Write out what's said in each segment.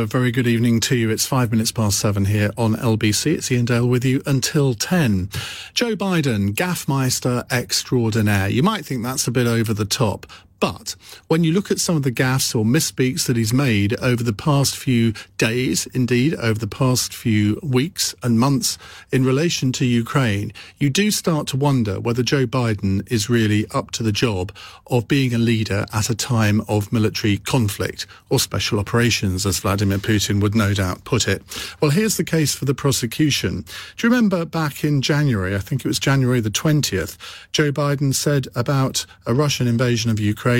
a very good evening to you. It's 7:05 here on LBC. It's Ian Dale with you until 10. Joe Biden, gaffmeister extraordinaire. You might think that's a bit over the top, but when you look at some of the gaffes or misspeaks that he's made over the past few days, indeed over the past few weeks and months in relation to Ukraine, you do start to wonder whether Joe Biden is really up to the job of being a leader at a time of military conflict or special operations, as Vladimir Putin would no doubt put it. Well, here's the case for the prosecution. Do you remember back in January, I think it was January the 20th, Joe Biden said about a Russian invasion of Ukraine,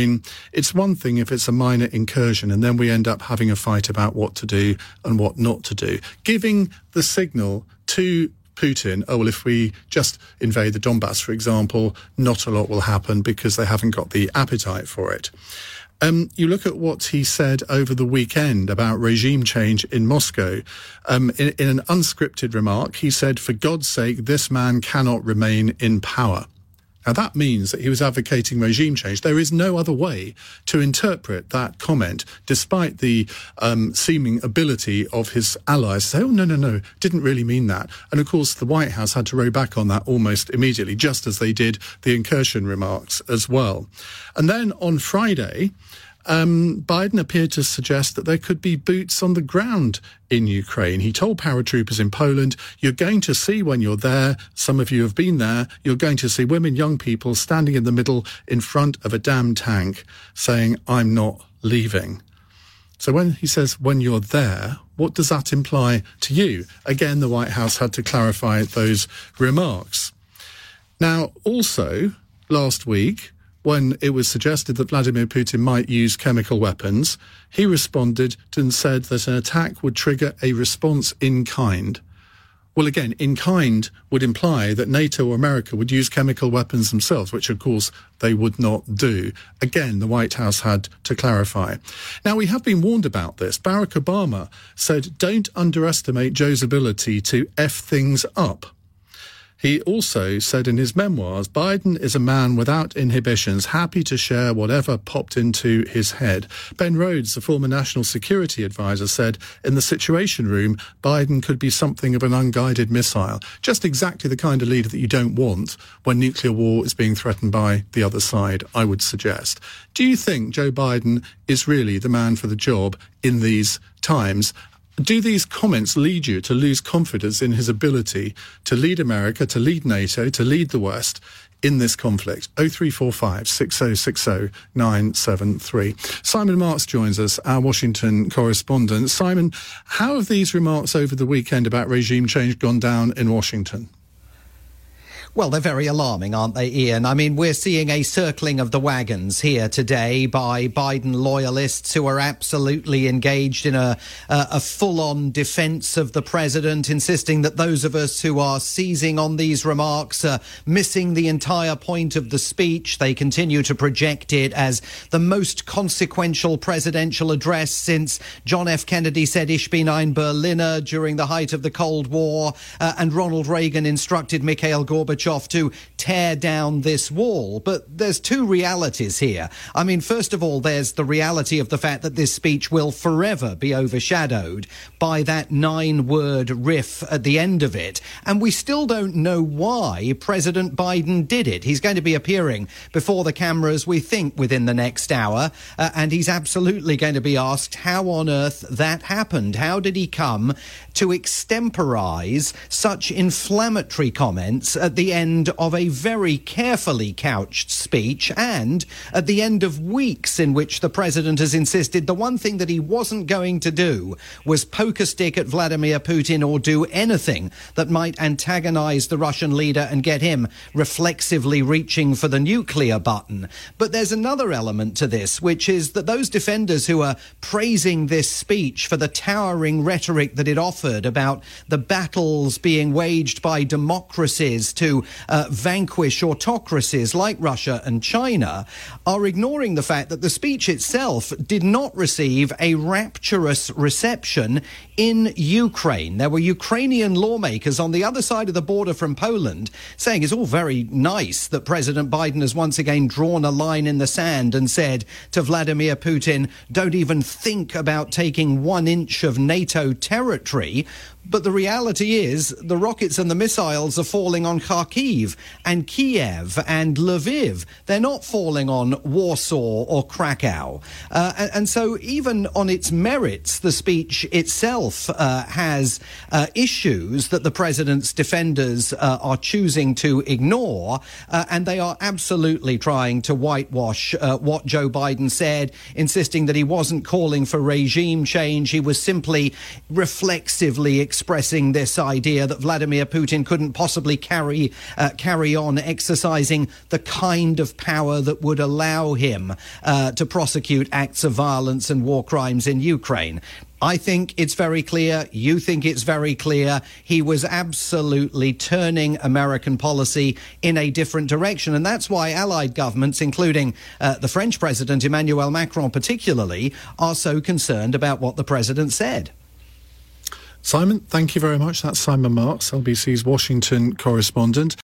it's one thing if it's a minor incursion, and then we end up having a fight about what to do and what not to do, giving the signal to Putin, oh, well, if we just invade the Donbass, for example, not a lot will happen because they haven't got the appetite for it. You look at what he said over the weekend about regime change in Moscow. In an unscripted remark, he said, for God's sake, this man cannot remain in power. Now, that means that he was advocating regime change. There is no other way to interpret that comment, despite the seeming ability of his allies to say, oh, no, didn't really mean that. And, of course, the White House had to row back on that almost immediately, just as they did the incursion remarks as well. And then on Friday, Biden appeared to suggest that there could be boots on the ground in Ukraine. He told paratroopers in Poland, you're going to see when you're there, some of you have been there, you're going to see women, young people standing in the middle in front of a damn tank saying, I'm not leaving. So when he says, when you're there, what does that imply to you? Again, the White House had to clarify those remarks. Now, also, last week, when it was suggested that Vladimir Putin might use chemical weapons, he responded and said that an attack would trigger a response in kind. Well, again, in kind would imply that NATO or America would use chemical weapons themselves, which, of course, they would not do. Again, the White House had to clarify. Now, we have been warned about this. Barack Obama said, don't underestimate Joe's ability to F things up. He also said in his memoirs, Biden is a man without inhibitions, happy to share whatever popped into his head. Ben Rhodes, the former national security advisor, said in the Situation Room, Biden could be something of an unguided missile, just exactly the kind of leader that you don't want when nuclear war is being threatened by the other side, I would suggest. Do you think Joe Biden is really the man for the job in these times? Do these comments lead you to lose confidence in his ability to lead America, to lead NATO, to lead the West in this conflict? 0345 6060 973. Simon Marks joins us, our Washington correspondent. Simon, how have these remarks over the weekend about regime change gone down in Washington? Well, they're very alarming, aren't they, Ian? I mean, we're seeing a circling of the wagons here today by Biden loyalists who are absolutely engaged in a full-on defense of the president, insisting that those of us who are seizing on these remarks are missing the entire point of the speech. They continue to project it as the most consequential presidential address since John F. Kennedy said, Ich bin ein Berliner, during the height of the Cold War, and Ronald Reagan instructed Mikhail Gorbachev to tear down this wall. But there's two realities here. I mean, first of all, there's the reality of the fact that this speech will forever be overshadowed by that 9-word riff at the end of it. And we still don't know why President Biden did it. He's going to be appearing before the cameras, we think, within the next hour. And he's absolutely going to be asked how on earth that happened. How did he come to extemporize such inflammatory comments at the end of a very carefully couched speech, and at the end of weeks in which the president has insisted the one thing that he wasn't going to do was poke a stick at Vladimir Putin or do anything that might antagonize the Russian leader and get him reflexively reaching for the nuclear button. But there's another element to this, which is that those defenders who are praising this speech for the towering rhetoric that it offered about the battles being waged by democracies to to vanquish autocracies like Russia and China are ignoring the fact that the speech itself did not receive a rapturous reception in Ukraine. There were Ukrainian lawmakers on the other side of the border from Poland saying it's all very nice that President Biden has once again drawn a line in the sand and said to Vladimir Putin, don't even think about taking 1 inch of NATO territory. But the reality is the rockets and the missiles are falling on Kharkiv and Kiev and Lviv. They're not falling on Warsaw or Krakow. And so even on its merits, the speech itself has issues that the president's defenders are choosing to ignore. And they are absolutely trying to whitewash what Joe Biden said, insisting that he wasn't calling for regime change. He was simply reflexively expressing this idea that Vladimir Putin couldn't possibly carry on exercising the kind of power that would allow him to prosecute acts of violence and war crimes in Ukraine. I think it's very clear. You think it's very clear. He was absolutely turning American policy in a different direction. And that's why allied governments, including the French president, Emmanuel Macron particularly, are so concerned about what the president said. Simon, thank you very much. That's Simon Marks, LBC's Washington correspondent.